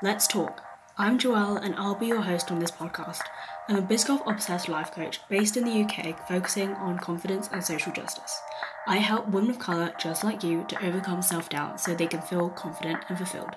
Let's talk. I'm Joelle and I'll be your host on this podcast. I'm a Biscoff-obsessed life coach based in the UK focusing on confidence and social justice. I help women of colour just like you to overcome self-doubt so they can feel confident and fulfilled.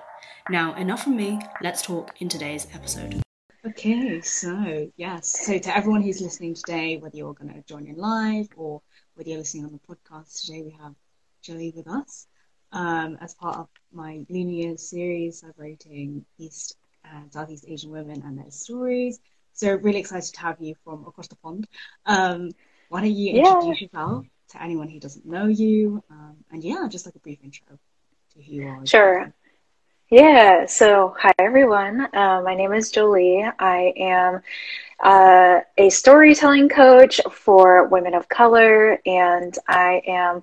Now, enough from me, let's talk in today's episode. Okay, so to everyone who's listening today, whether you're going to join in live or whether you're listening on the podcast today, we have Jolie with us. As part of my Lunar Year series celebrating East and Southeast Asian women and their stories. So really excited to have you from across the pond. Why don't you introduce yourself to anyone who doesn't know you? Just like a brief intro to who you are. Sure. Yeah, so hi everyone. My name is Jolie. I am a storytelling coach for women of color, and I am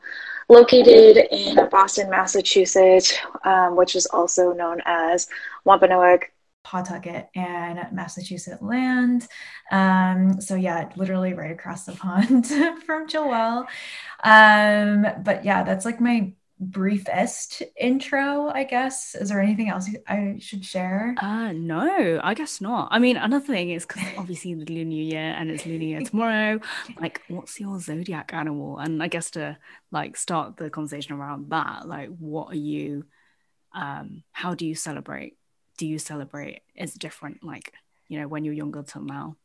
located in Boston, Massachusetts, which is also known as Wampanoag, Pawtucket, and Massachusetts land. Literally right across the pond from Joelle. That's like my briefest intro, I guess. Is there anything else I should share? No, I guess not. I mean, another thing is, because obviously the Lunar Year and it's Lunar Year tomorrow, like, what's your zodiac animal? And I guess to like start the conversation around that, like, what are you, how do you celebrate? Do you celebrate? Is it different, like, you know, when you're younger till now?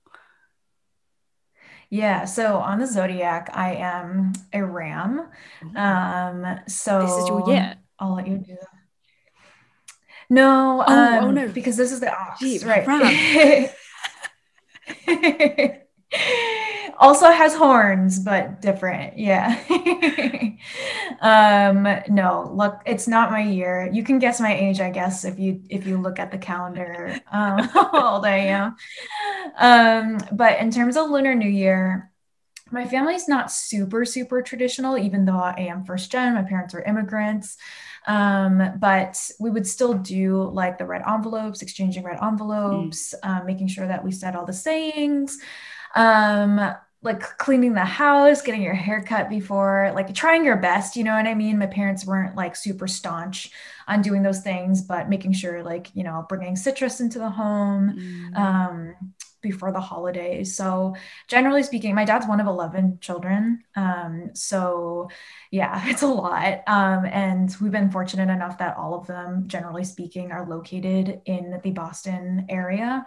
Yeah, so on the zodiac, I am a ram. So this is your year. I'll let you do that. No, no, because this is the ox, right? Ram. Also has horns, but different. Yeah. No, look, it's not my year. You can guess my age, I guess, if you look at the calendar, how old I am. But in terms of Lunar New Year, my family's not super, super traditional, even though I am first gen. My parents were immigrants. But we would still do like the red envelopes, exchanging red envelopes, making sure that we said all the sayings, like cleaning the house, getting your hair cut before, like trying your best, you know what I mean? My parents weren't like super staunch on doing those things, but making sure, like, you know, bringing citrus into the home, before the holidays. So generally speaking, my dad's one of 11 children. So yeah, it's a lot. And we've been fortunate enough that all of them, generally speaking, are located in the Boston area.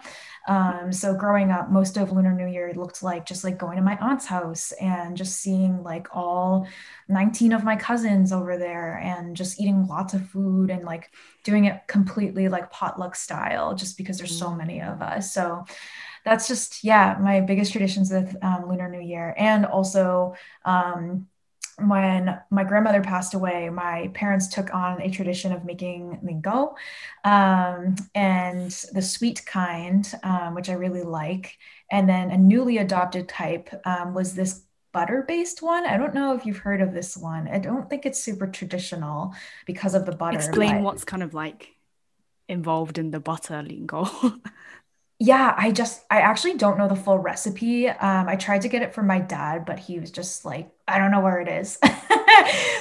So growing up, most of Lunar New Year looked like just like going to my aunt's house and just seeing like all 19 of my cousins over there and just eating lots of food and like doing it completely like potluck style, just because there's so many of us. So that's just, yeah, my biggest traditions with Lunar New Year. And also when my grandmother passed away, my parents took on a tradition of making nian gao, and the sweet kind, which I really like. And then a newly adopted type was this butter-based one. I don't know if you've heard of this one. I don't think it's super traditional because of the butter. Explain what's kind of like involved in the butter nian gao. Yeah, I actually don't know the full recipe. I tried to get it from my dad, but he was just like, I don't know where it is.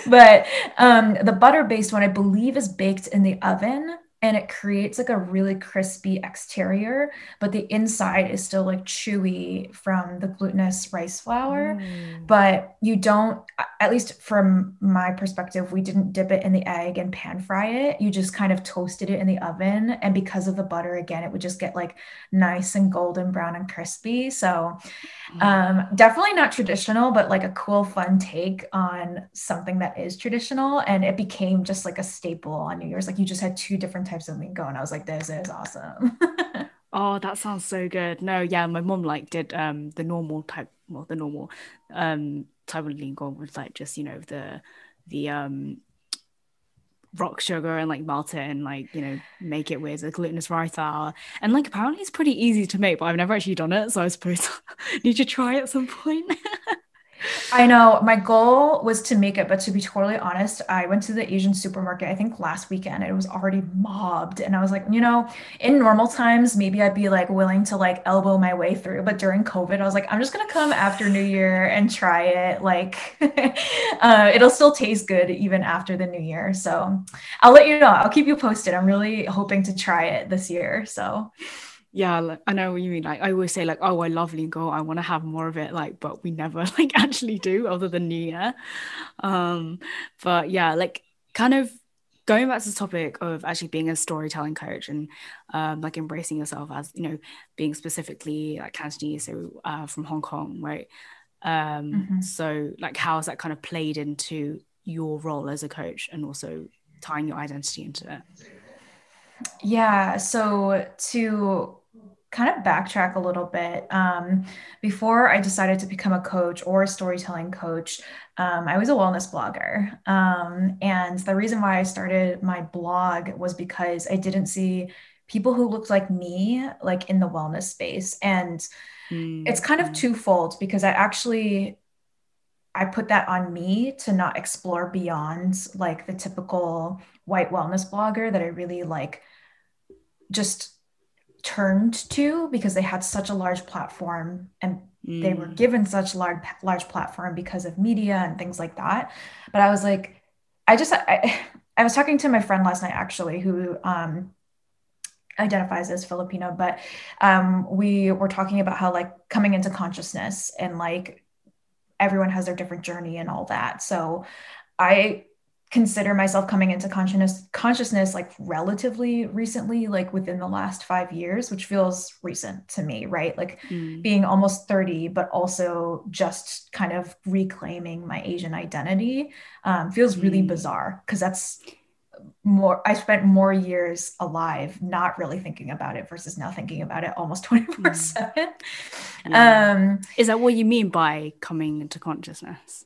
But the butter-based one, I believe, is baked in the oven and it creates like a really crispy exterior, but the inside is still like chewy from the glutinous rice flour. But you don't, at least from my perspective, we didn't dip it in the egg and pan fry it. You just kind of toasted it in the oven. And because of the butter, again, it would just get like nice and golden brown and crispy. So definitely not traditional, but like a cool, fun take on something that is traditional. And it became just like a staple on New Year's. Like you just had two different types of mango, and I was like, this is awesome. Oh, that sounds so good. No, yeah, my mom like did the normal type of mango with like just, you know, the rock sugar and like melt it and like, you know, make it with a glutinous rice flour, and like apparently it's pretty easy to make, but I've never actually done it, so I suppose I need to try at some point. I know. My goal was to make it, but to be totally honest, I went to the Asian supermarket, I think last weekend, and it was already mobbed. And I was like, you know, in normal times, maybe I'd be like willing to like elbow my way through. But during COVID, I was like, I'm just going to come after New Year and try it. Like, it'll still taste good even after the New Year. So I'll let you know. I'll keep you posted. I'm really hoping to try it this year. So yeah, like, I know what you mean. Like, I always say, like, oh, I love lingo, I want to have more of it, like, but we never like actually do, other than New Year. But yeah, like, kind of going back to the topic of actually being a storytelling coach and like embracing yourself as, you know, being specifically like Cantonese, so from Hong Kong, right? Mm-hmm. So like, how has that kind of played into your role as a coach and also tying your identity into it? Yeah, so to kind of backtrack a little bit, before I decided to become a coach or a storytelling coach, I was a wellness blogger. And the reason why I started my blog was because I didn't see people who looked like me, like in the wellness space. And it's kind of twofold, because I put that on me to not explore beyond like the typical white wellness blogger that I really like just turned to, because they had such a large platform and they were given such large platform because of media and things like that. But I was like, I was talking to my friend last night, actually, who identifies as Filipino, but we were talking about how like coming into consciousness and like everyone has their different journey and all that. So I consider myself coming into consciousness like relatively recently, like within the last 5 years, which feels recent to me, right? Like being almost 30, but also just kind of reclaiming my Asian identity feels really bizarre, because that's I spent more years alive not really thinking about it versus now thinking about it almost 24/7. Is that what you mean by coming into consciousness?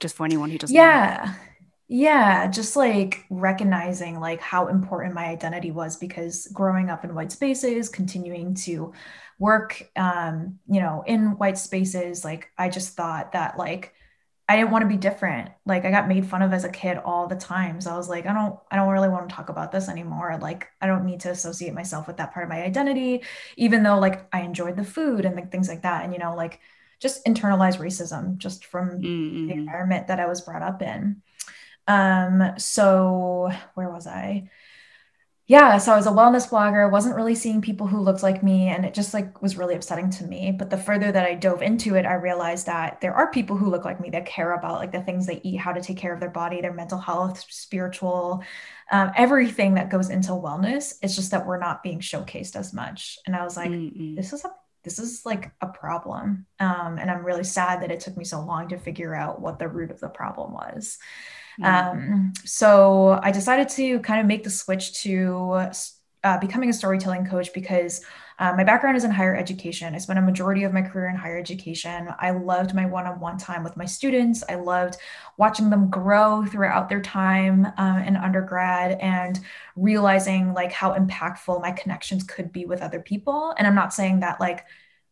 Just for anyone who doesn't know. Yeah, just like recognizing like how important my identity was, because growing up in white spaces, continuing to work, you know, in white spaces, like I just thought that like I didn't want to be different. Like I got made fun of as a kid all the time. So I was like, I don't really want to talk about this anymore. Like, I don't need to associate myself with that part of my identity, even though like I enjoyed the food and like things like that. And, you know, like just internalized racism just from the environment that I was brought up in. So where was I? Yeah. So I was a wellness blogger, wasn't really seeing people who looked like me. And it just like was really upsetting to me. But the further that I dove into it, I realized that there are people who look like me that care about like the things they eat, how to take care of their body, their mental health, spiritual, everything that goes into wellness. It's just that we're not being showcased as much. And I was like, this is like a problem. And I'm really sad that it took me so long to figure out what the root of the problem was. So I decided to kind of make the switch to becoming a storytelling coach, because my background is in higher education. I spent a majority of my career in higher education. I loved my one-on-one time with my students. I loved watching them grow throughout their time in undergrad, and realizing like how impactful my connections could be with other people. And I'm not saying that like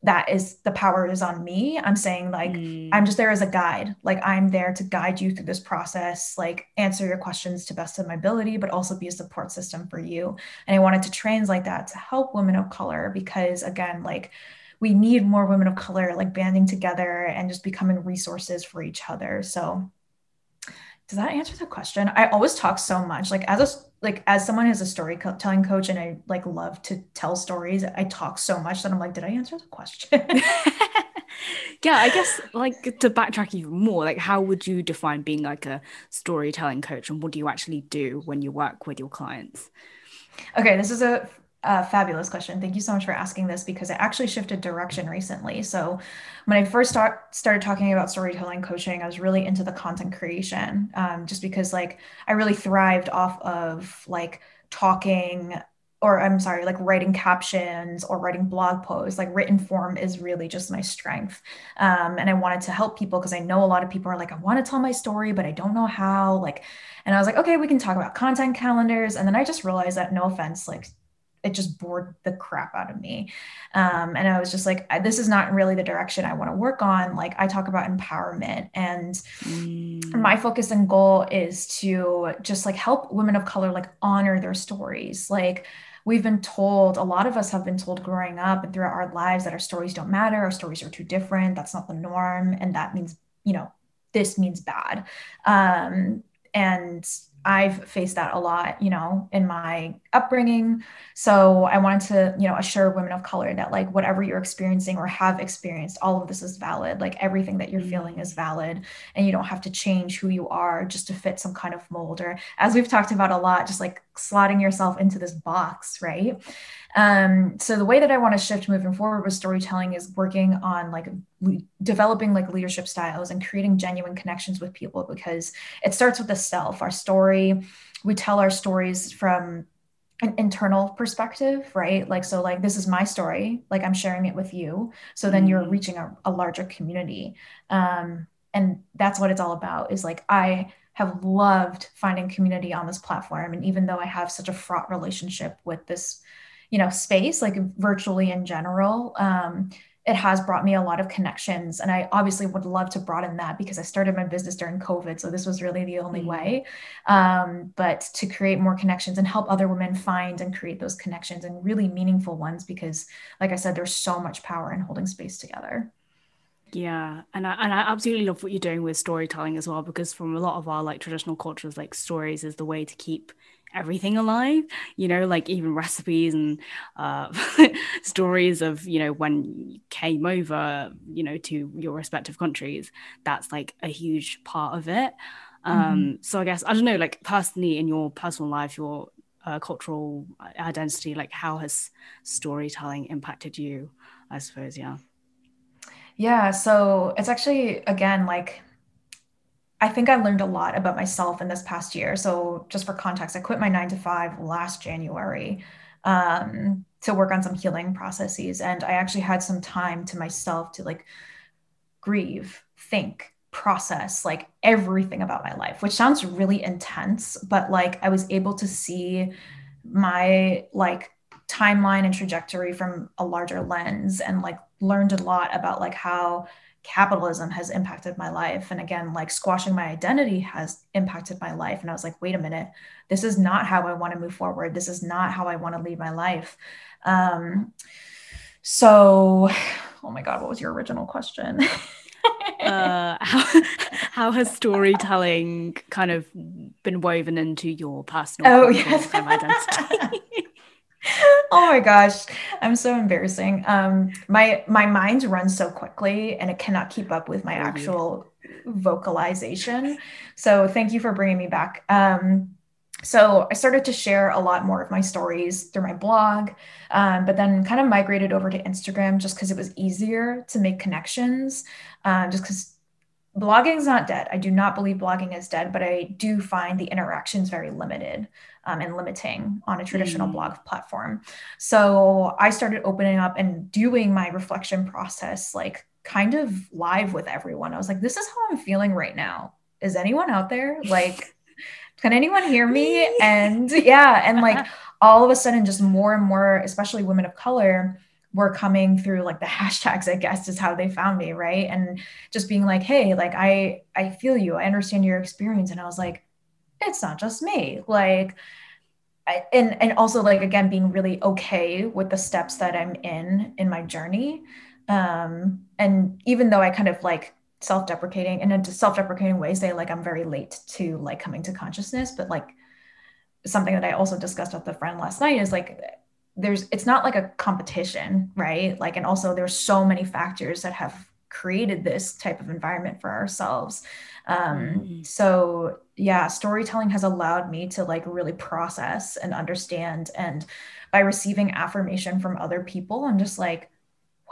that is the power is on me. I'm saying like, I'm just there as a guide. Like I'm there to guide you through this process, like answer your questions to best of my ability, but also be a support system for you. And I wanted to translate that to help women of color, because again, like we need more women of color, like banding together and just becoming resources for each other. So does that answer the question? I always talk so much, like as someone who's a storytelling coach, and I like love to tell stories, I talk so much that I'm like, did I answer the question? Yeah, I guess like to backtrack even more, like how would you define being like a storytelling coach, and what do you actually do when you work with your clients? Okay, this is a fabulous question. Thank you so much for asking this, because I actually shifted direction recently. So when I first started talking about storytelling coaching, I was really into the content creation, just because like I really thrived off of like writing captions or writing blog posts. Like written form is really just my strength. And I wanted to help people, because I know a lot of people are like, I want to tell my story, but I don't know how. Like, and I was like, okay, we can talk about content calendars. And then I just realized that, no offense, like it just bored the crap out of me. And I was just like, this is not really the direction I want to work on. Like, I talk about empowerment, and my focus and goal is to just like help women of color, like honor their stories. Like, we've been told, a lot of us have been told growing up and throughout our lives that our stories don't matter. Our stories are too different. That's not the norm. And that means, you know, this means bad. And I've faced that a lot, you know, in my upbringing. So I wanted to, you know, assure women of color that like whatever you're experiencing or have experienced, all of this is valid. Like everything that you're feeling is valid, and you don't have to change who you are just to fit some kind of mold, or, as we've talked about a lot, just like slotting yourself into this box, right? So the way that I want to shift moving forward with storytelling is working on like developing like leadership styles and creating genuine connections with people, because it starts with the self, our story. We tell our stories from an internal perspective, right? Like, so like, this is my story, like I'm sharing it with you. So then you're reaching a larger community. And that's what it's all about, is like, I have loved finding community on this platform. And even though I have such a fraught relationship with this, you know, space, like virtually in general, it has brought me a lot of connections. And I obviously would love to broaden that, because I started my business during COVID. So this was really the only way, but to create more connections and help other women find and create those connections, and really meaningful ones, because like I said, there's so much power in holding space together. Yeah. And I absolutely love what you're doing with storytelling as well, because from a lot of our like traditional cultures, like stories is the way to keep everything alive, you know, like even recipes and stories of, you know, when you came over, you know, to your respective countries. That's like a huge part of it. So I guess, I don't know, like personally in your personal life, your cultural identity, like how has storytelling impacted you, I suppose? Yeah, so it's actually, again, like I think I learned a lot about myself in this past year. So just for context, I quit my 9-to-5 last January to work on some healing processes. And I actually had some time to myself to like grieve, think, process like everything about my life, which sounds really intense, but like I was able to see my like timeline and trajectory from a larger lens, and like learned a lot about like how capitalism has impacted my life. And again, like squashing my identity has impacted my life. And I was like, wait a minute, this is not how I want to move forward. This is not how I want to lead my life. So, oh my God, what was your original question? How has storytelling kind of been woven into your personal kind of identity? Oh my gosh, I'm so embarrassing. My mind runs so quickly, and it cannot keep up with my actual vocalization. So thank you for bringing me back. So I started to share a lot more of my stories through my blog, but then kind of migrated over to Instagram, just because it was easier to make connections, just because blogging is not dead. I do not believe blogging is dead, but I do find the interactions very limited and limiting on a traditional blog platform. So I started opening up and doing my reflection process, like kind of live with everyone. I was like, this is how I'm feeling right now. Is anyone out there? Like, can anyone hear me? And yeah. And like all of a sudden, just more and more, especially women of color, were coming through like the hashtags, I guess, is how they found me, right? And just being like, hey, like I feel you, I understand your experience. And I was like, it's not just me. Like, and also like, again, being really okay with the steps that I'm in my journey. And even though I kind of like self-deprecating, and in self-deprecating ways, say like, I'm very late to like coming to consciousness, but like something that I also discussed with a friend last night is like, it's not like a competition, right? Like, and also there's so many factors that have created this type of environment for ourselves. So yeah, storytelling has allowed me to like really process and understand, and by receiving affirmation from other people, I'm just like,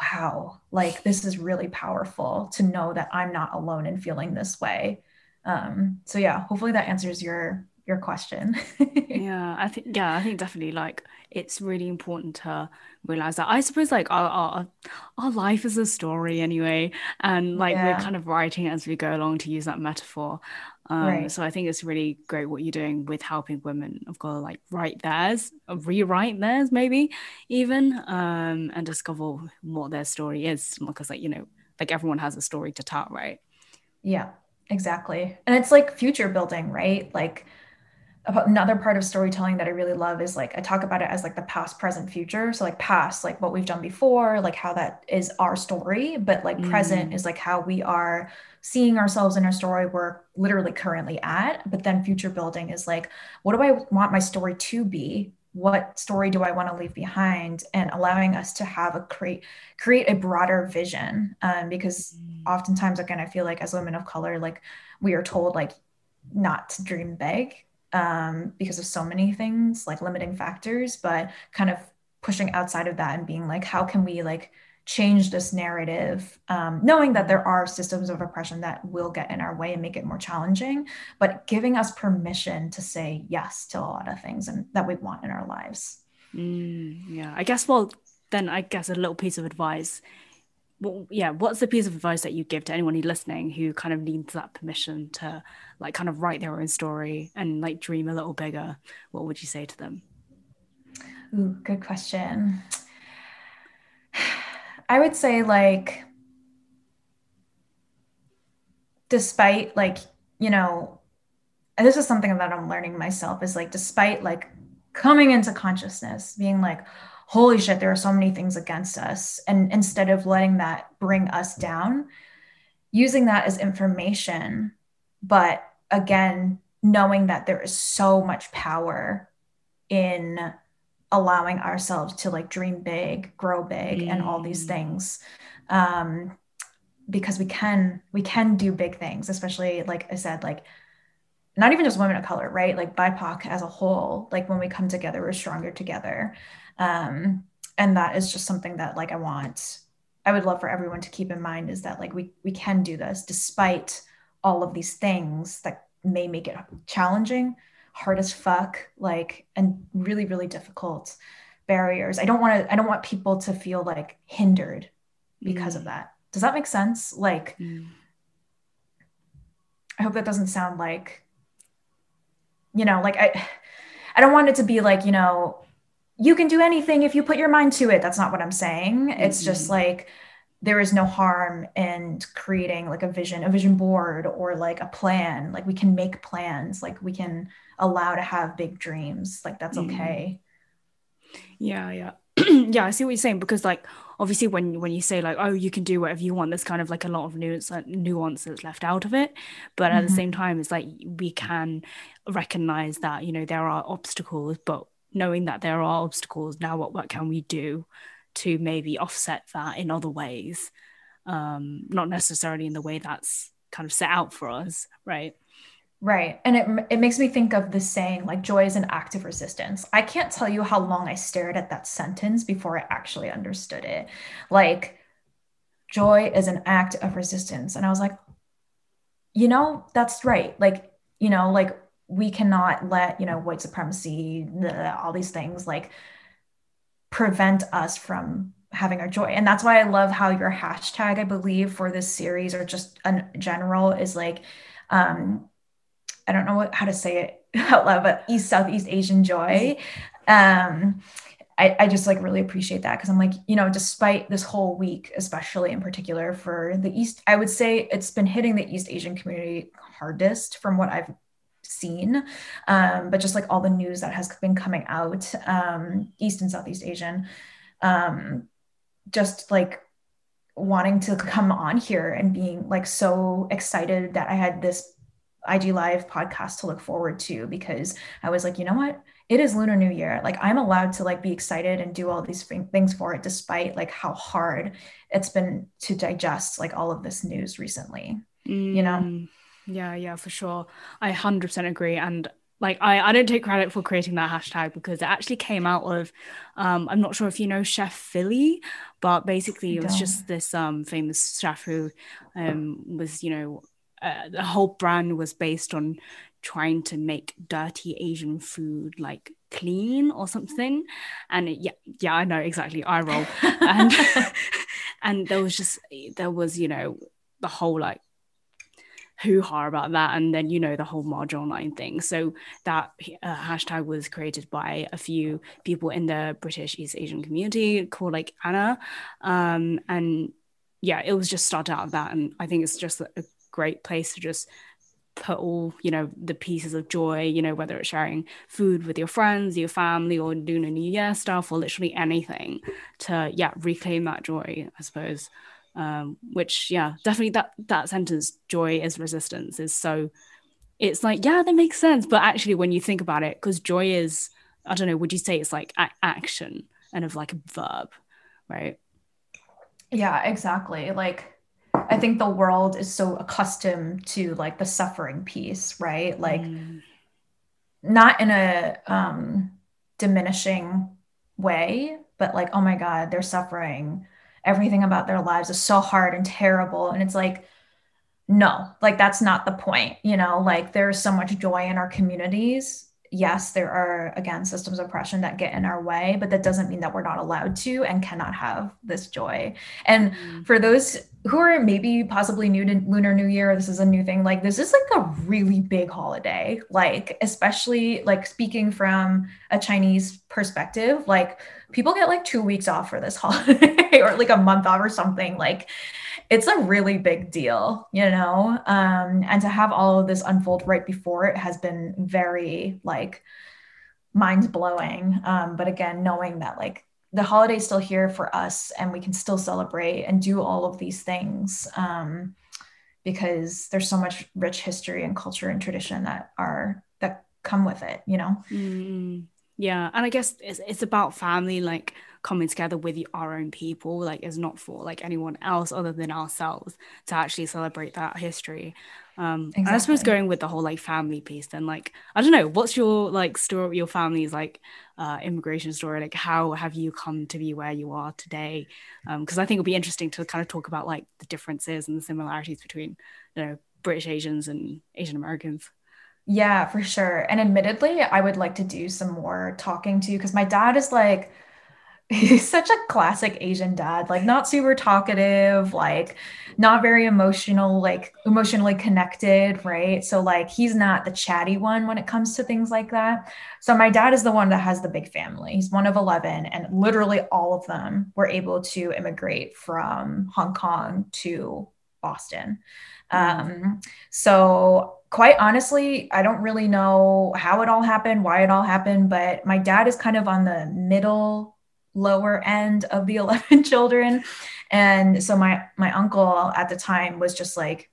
wow, like this is really powerful to know that I'm not alone in feeling this way. So yeah, hopefully that answers your your question. I think definitely, like, it's really important to realize that, I suppose, like, our life is a story anyway, and like we're kind of writing as we go along, to use that metaphor. So I think it's really great what you're doing with helping women of color like write theirs, or rewrite theirs maybe even, and discover what their story is, because, like, you know, like, everyone has a story to tell, right? Yeah, exactly. And it's like future building, right? Like, another part of storytelling that I really love is, like, I talk about it as like the past, present, future. So like past, like what we've done before, like how that is our story, but like present is like how we are seeing ourselves in our story we're literally currently at. But then future building is like, what do I want my story to be? What story do I want to leave behind? And allowing us to have a create a broader vision, because oftentimes, again, I feel like as women of color, like, we are told like not to dream big, because of so many things, like limiting factors, but kind of pushing outside of that and being like, how can we like change this narrative, knowing that there are systems of oppression that will get in our way and make it more challenging, but giving us permission to say yes to a lot of things and that we want in our lives. I guess a little piece of advice. What's the piece of advice that you give to anyone who's listening who kind of needs that permission to like kind of write their own story and like dream a little bigger? What would you say to them? Ooh, good question. I would say, like, despite like, you know, and this is something that I'm learning myself, is like, despite like coming into consciousness, being like, holy shit, there are so many things against us. And instead of letting that bring us down, using that as information, but again, knowing that there is so much power in allowing ourselves to like dream big, grow big, and all these things. Because we can do big things, especially, like I said, like, not even just women of color, right? Like BIPOC as a whole, like when we come together, we're stronger together. And that is just something that like I would love for everyone to keep in mind, is that like we can do this despite all of these things that may make it challenging, hard as fuck, like, and really, really difficult barriers. I don't want people to feel like hindered because of that. Does that make sense? Like, I hope that doesn't sound like, you know, like I don't want it to be like, you know, you can do anything if you put your mind to it. That's not what I'm saying. It's just like, there is no harm in creating like a vision board or like a plan. Like, we can make plans, like we can allow to have big dreams. Like, that's okay. I see what you're saying, because like, obviously when you say like, oh, you can do whatever you want, there's kind of like a lot of nuance that's left out of it, but at the same time, it's like, we can recognize that, you know, there are obstacles, but knowing that there are obstacles, now what can we do to maybe offset that in other ways, not necessarily in the way that's kind of set out for us, right? Right. And it makes me think of the saying, like, joy is an act of resistance. I can't tell you how long I stared at that sentence before I actually understood it. Like, joy is an act of resistance. And I was like, you know, that's right. Like, you know, like, we cannot let, you know, white supremacy, all these things like prevent us from having our joy. And that's why I love how your hashtag, I believe, for this series, or just in general, is like, I don't know how to say it out loud, but East Southeast Asian joy. I just like really appreciate that, because I'm like, you know, despite this whole week, especially in particular for the East, I would say it's been hitting the East Asian community hardest from what I've seen, but just like all the news that has been coming out, East and Southeast Asian, just like wanting to come on here and being like so excited that I had this IG Live podcast to look forward to, because I was like, you know what, it is Lunar New Year, like I'm allowed to like be excited and do all these things for it, despite like how hard it's been to digest like all of this news recently. You know? Yeah, for sure. I 100% agree. And like, I don't take credit for creating that hashtag, because it actually came out of, I'm not sure if you know Chef Philly, but basically it was just this famous chef who was, you know, the whole brand was based on trying to make dirty Asian food like clean or something. And yeah, I know exactly. I roll. And and there was, you know, the whole like hoo-ha about that, and then, you know, the whole marginal line thing. So that hashtag was created by a few people in the British East Asian community called like Anna, and yeah, it was just started out of that. And I think it's just a great place to just put all, you know, the pieces of joy, you know, whether it's sharing food with your friends, your family, or doing a New Year stuff, or literally anything to reclaim that joy, I suppose. Which definitely that sentence, joy is resistance, is so, it's like, yeah, that makes sense. But actually when you think about it, because joy is, I don't know, would you say it's like action and of like a verb, right? Yeah, exactly. Like I think the world is so accustomed to like the suffering piece, right? Like not in a diminishing way, but like, oh my God, they're suffering. Everything about their lives is so hard and terrible. And it's like, no, like that's not the point, you know, like there's so much joy in our communities. Yes, there are, again, systems of oppression that get in our way, but that doesn't mean that we're not allowed to and cannot have this joy. And for those who are maybe possibly new to Lunar New Year, this is a new thing, like this is like a really big holiday, like especially like speaking from a Chinese perspective, like people get like 2 weeks off for this holiday or like a month off or something, like it's a really big deal, you know? And to have all of this unfold right before it has been very like mind-blowing. But again, knowing that like the holiday is still here for us and we can still celebrate and do all of these things, because there's so much rich history and culture and tradition that come with it, you know? Mm, yeah. And I guess it's about family, like coming together with our own people, like it's not for like anyone else other than ourselves to actually celebrate that history. Exactly. And I suppose going with the whole like family piece then, like, I don't know, what's your like story, your family's like immigration story, like how have you come to be where you are today? Because I think it'll be interesting to kind of talk about like the differences and the similarities between, you know, British Asians and Asian Americans. Yeah, for sure. And admittedly, I would like to do some more talking to you, because my dad is like, he's such a classic Asian dad, like not super talkative, like not very emotional, like emotionally connected, right? So like he's not the chatty one when it comes to things like that. So my dad is the one that has the big family. He's one of 11, and literally all of them were able to immigrate from Hong Kong to Boston. So quite honestly, I don't really know how it all happened, why it all happened, but my dad is kind of on the lower end of the 11 children. And so my uncle at the time was just like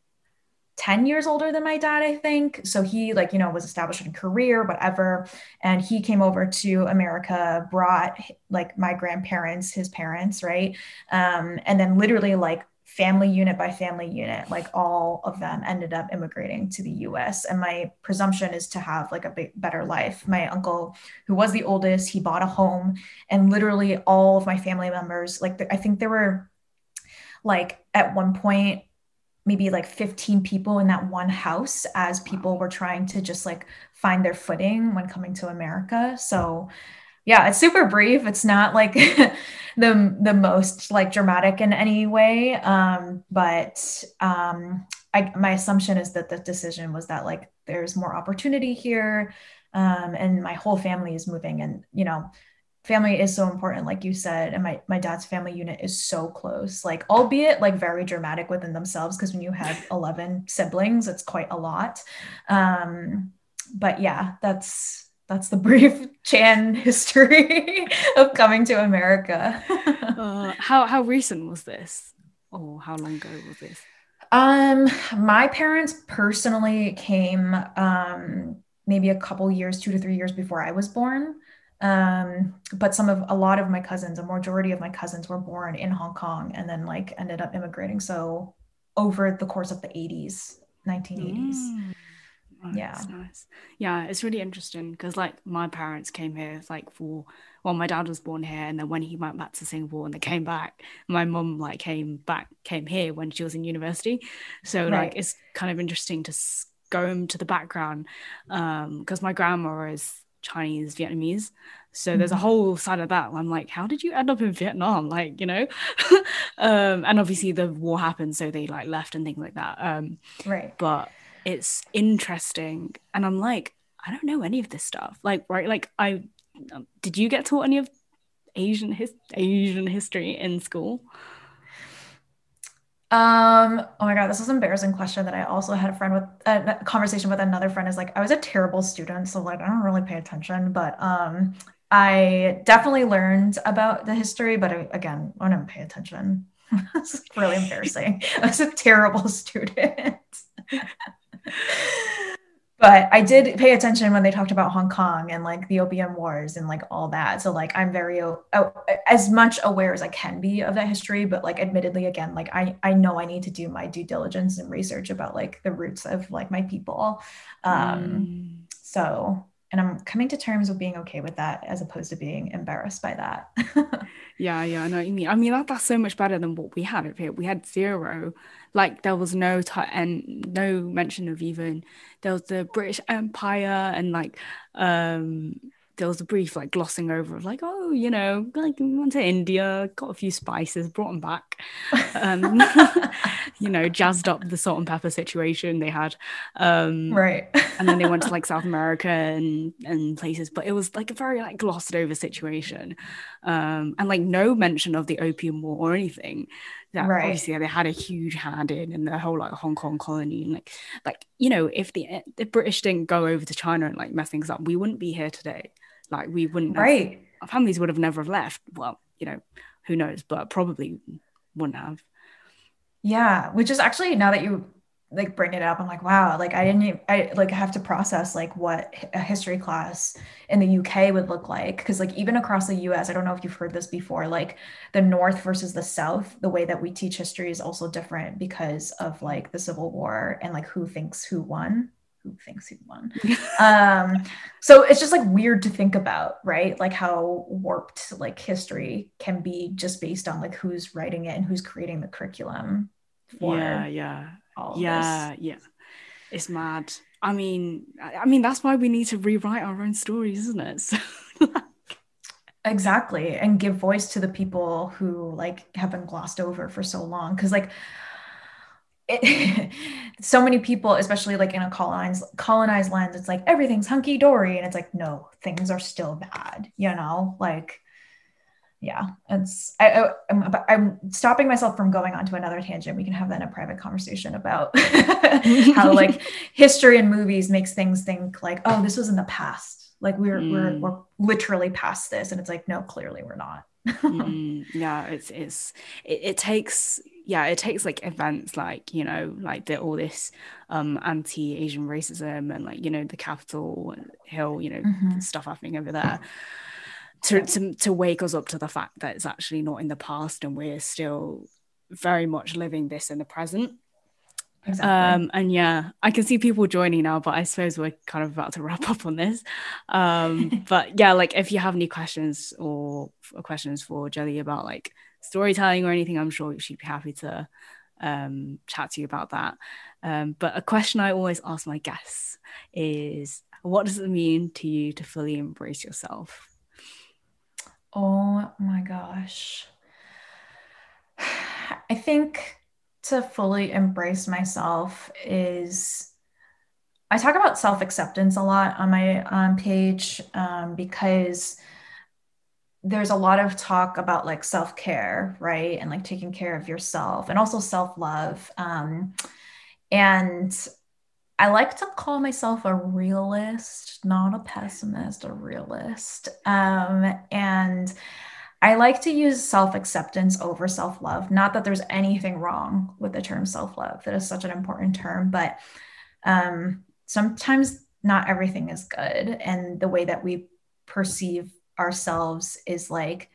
10 years older than my dad, I think. So he like, you know, was established in a career, whatever. And he came over to America, brought like my grandparents, his parents, right? And then literally like family unit by family unit, like all of them ended up immigrating to the US. And my presumption is to have like a better life. My uncle, who was the oldest, he bought a home, and literally all of my family members, like I think there were like at one point, maybe like 15 people in that one house as people were trying to just like find their footing when coming to America. So yeah, it's super brief. It's not like the most like dramatic in any way. My assumption is that the decision was that like there's more opportunity here, and my whole family is moving. And, you know, family is so important, like you said, and my dad's family unit is so close, like albeit like very dramatic within themselves, because when you have 11 siblings, it's quite a lot. But yeah, that's the brief Chan history of coming to America. How recent was this? Or how long ago was this? My parents personally came maybe a couple years, 2 to 3 years before I was born. But a lot of my cousins, a majority of my cousins were born in Hong Kong and then like ended up immigrating. So over the course of the 1980s. Mm. Oh, yeah, that's nice. Yeah, it's really interesting because like my parents came here like my dad was born here, and then when he went back to Singapore and they came back, my mum like came here when she was in university. So right. Like it's kind of interesting to go into the background, because my grandma is Chinese Vietnamese, so there's a whole side of that. I'm like, how did you end up in Vietnam? Like, you know, and obviously the war happened, so they like left and things like that. Right. But it's interesting, and I'm like, I don't know any of this stuff. Like, right? Like, I did you get taught any of Asian history in school? Oh my God, this is an embarrassing question that I also had a friend with a conversation with another friend, is like, I was a terrible student, so like I don't really pay attention, but I definitely learned about the history, but again, I didn't pay attention. It's really embarrassing. I was a terrible student. But I did pay attention when they talked about Hong Kong and like the Opium Wars and like all that. So like I'm very as much aware as I can be of that history. But like admittedly, again, like I know I need to do my due diligence and research about like the roots of like my people. So, and I'm coming to terms with being okay with that as opposed to being embarrassed by that. Yeah, I know what you mean. I mean, that's so much better than what we had up here. We had zero. Like, there was no mention of even, there was the British Empire, and like there was a brief like glossing over of like, oh, you know, like we went to India, got a few spices, brought them back, you know, jazzed up the salt and pepper situation they had, right. And then they went to like South America and places, but it was like a very like glossed over situation, and like no mention of the Opium War or anything. That right. Obviously they had a huge hand in the whole like Hong Kong colony, and like you know, if the British didn't go over to China and like mess things up, we wouldn't be here today. Like we wouldn't right. have, our families would have never have left. Well, you know, who knows, but probably wouldn't have. Yeah, which is actually, now that you like bring it up, I'm like, wow, like I like have to process like what a history class in the UK would look like, because like even across the US, I don't know if you've heard this before, like the North versus the South, the way that we teach history is also different because of like the Civil War and like who thinks who won. So it's just like weird to think about, right? Like how warped like history can be just based on like who's writing it and who's creating the curriculum for all of this. It's mad. I mean that's why we need to rewrite our own stories, isn't it? So exactly, and give voice to the people who like have been glossed over for so long, because like so many people, especially like in a colonized land, it's like everything's hunky-dory, and it's like, no, things are still bad, you know? Like, yeah, it's I'm stopping myself from going on to another tangent. We can have that in a private conversation about how like history and movies makes things think like, oh, this was in the past, like we're literally past this, and it's like, no, clearly we're not. Yeah, it takes like events like, you know, like all this anti-Asian racism and like, you know, the Capitol Hill, you know, stuff happening over there to wake us up to the fact that it's actually not in the past, and we're still very much living this in the present. Exactly. And yeah, I can see people joining now, but I suppose we're kind of about to wrap up on this. But yeah, like if you have any questions or questions for Jolie about like storytelling or anything, I'm sure she'd be happy to chat to you about that. But a question I always ask my guests is, what does it mean to you to fully embrace yourself? Oh my gosh. I think to fully embrace myself is, I talk about self-acceptance a lot on my page, because there's a lot of talk about like self-care, right? And like taking care of yourself, and also self-love. And I like to call myself a realist, not a pessimist, a realist. And I like to use self-acceptance over self-love. Not that there's anything wrong with the term self-love. That is such an important term, but sometimes not everything is good. And the way that we perceive ourselves is like,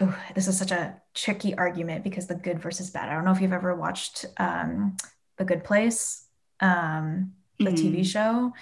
oh, this is such a tricky argument, because the good versus bad. I don't know if you've ever watched The Good Place, the TV show.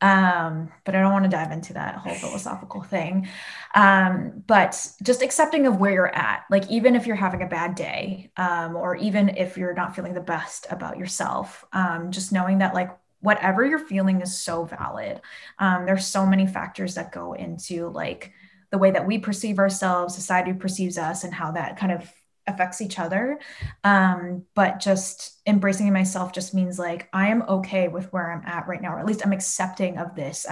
But I don't want to dive into that whole philosophical thing. But just accepting of where you're at, like, even if you're having a bad day, or even if you're not feeling the best about yourself, just knowing that like whatever you're feeling is so valid. There's so many factors that go into like the way that we perceive ourselves, society perceives us, and how that kind of affects each other. But just embracing myself just means like, I am okay with where I'm at right now, or at least I'm accepting of this.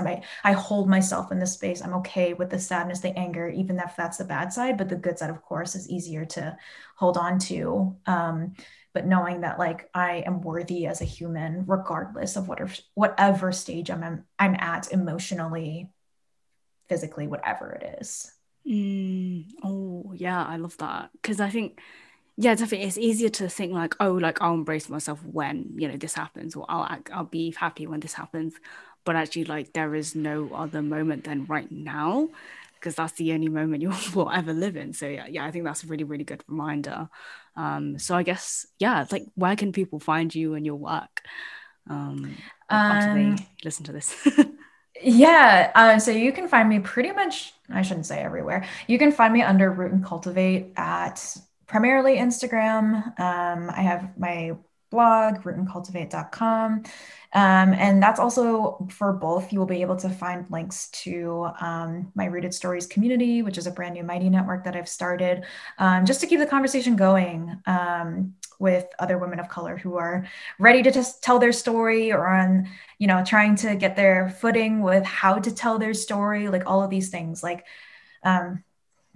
I hold myself in this space. I'm okay with the sadness, the anger, even if that's the bad side, but the good side, of course, is easier to hold on to. But knowing that like I am worthy as a human, regardless of whatever stage I'm at emotionally, physically, whatever it is. Oh yeah, I love that, because I think, yeah, definitely it's easier to think like, oh, like I'll embrace myself when, you know, this happens, or I'll be happy when this happens, but actually like there is no other moment than right now, because that's the only moment you will ever live in. So yeah, I think that's a really, really good reminder. So I guess, yeah, it's like, where can people find you and your work after they listen to this? Yeah. So you can find me pretty much, I shouldn't say everywhere. You can find me under Root and Cultivate at primarily Instagram. I have my blog, rootandcultivate.com. And that's also for both. You will be able to find links to my Rooted Stories community, which is a brand new Mighty Network that I've started just to keep the conversation going with other women of color who are ready to just tell their story, or on, you know, trying to get their footing with how to tell their story, like all of these things, like,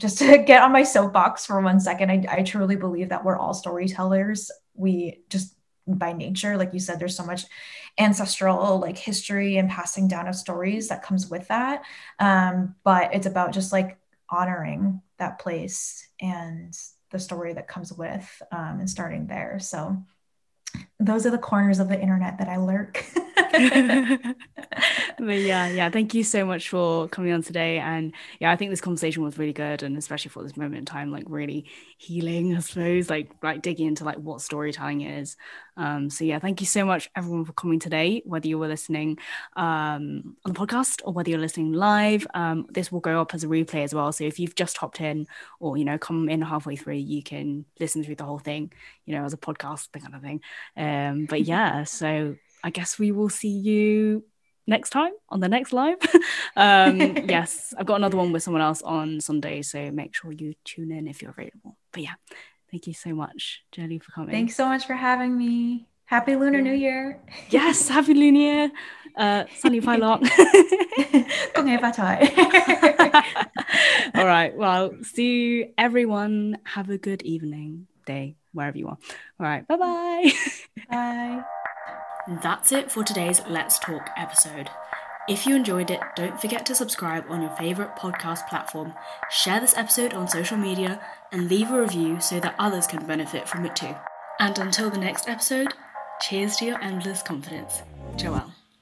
just to get on my soapbox for one second, I truly believe that we're all storytellers. We just, by nature, like you said, there's so much ancestral like history and passing down of stories that comes with that. But it's about just like honoring that place and the story that comes with and starting there. So those are the corners of the internet that I lurk. But yeah, thank you so much for coming on today. And yeah, I think this conversation was really good, and especially for this moment in time, like really healing, I suppose, like digging into like what storytelling is. So yeah, thank you so much everyone for coming today, whether you were listening on the podcast or whether you're listening live. This will go up as a replay as well, so if you've just hopped in, or you know, come in halfway through, you can listen through the whole thing, you know, as a podcast, that kind of thing. But yeah, so I guess we will see you next time on the next live. Yes, I've got another one with someone else on Sunday, so make sure you tune in if you're available. But yeah, thank you so much, Jolie, for coming. Thanks so much for having me. Happy Lunar New Year. Yes, Happy Lunar Year. Sunny Pai Lok. All right, well, see you everyone. Have a good evening, day, wherever you are. All right, bye-bye. Bye. That's it for today's Let's Talk episode. If you enjoyed it, don't forget to subscribe on your favourite podcast platform, share this episode on social media, and leave a review so that others can benefit from it too. And until the next episode, cheers to your endless confidence. Joelle.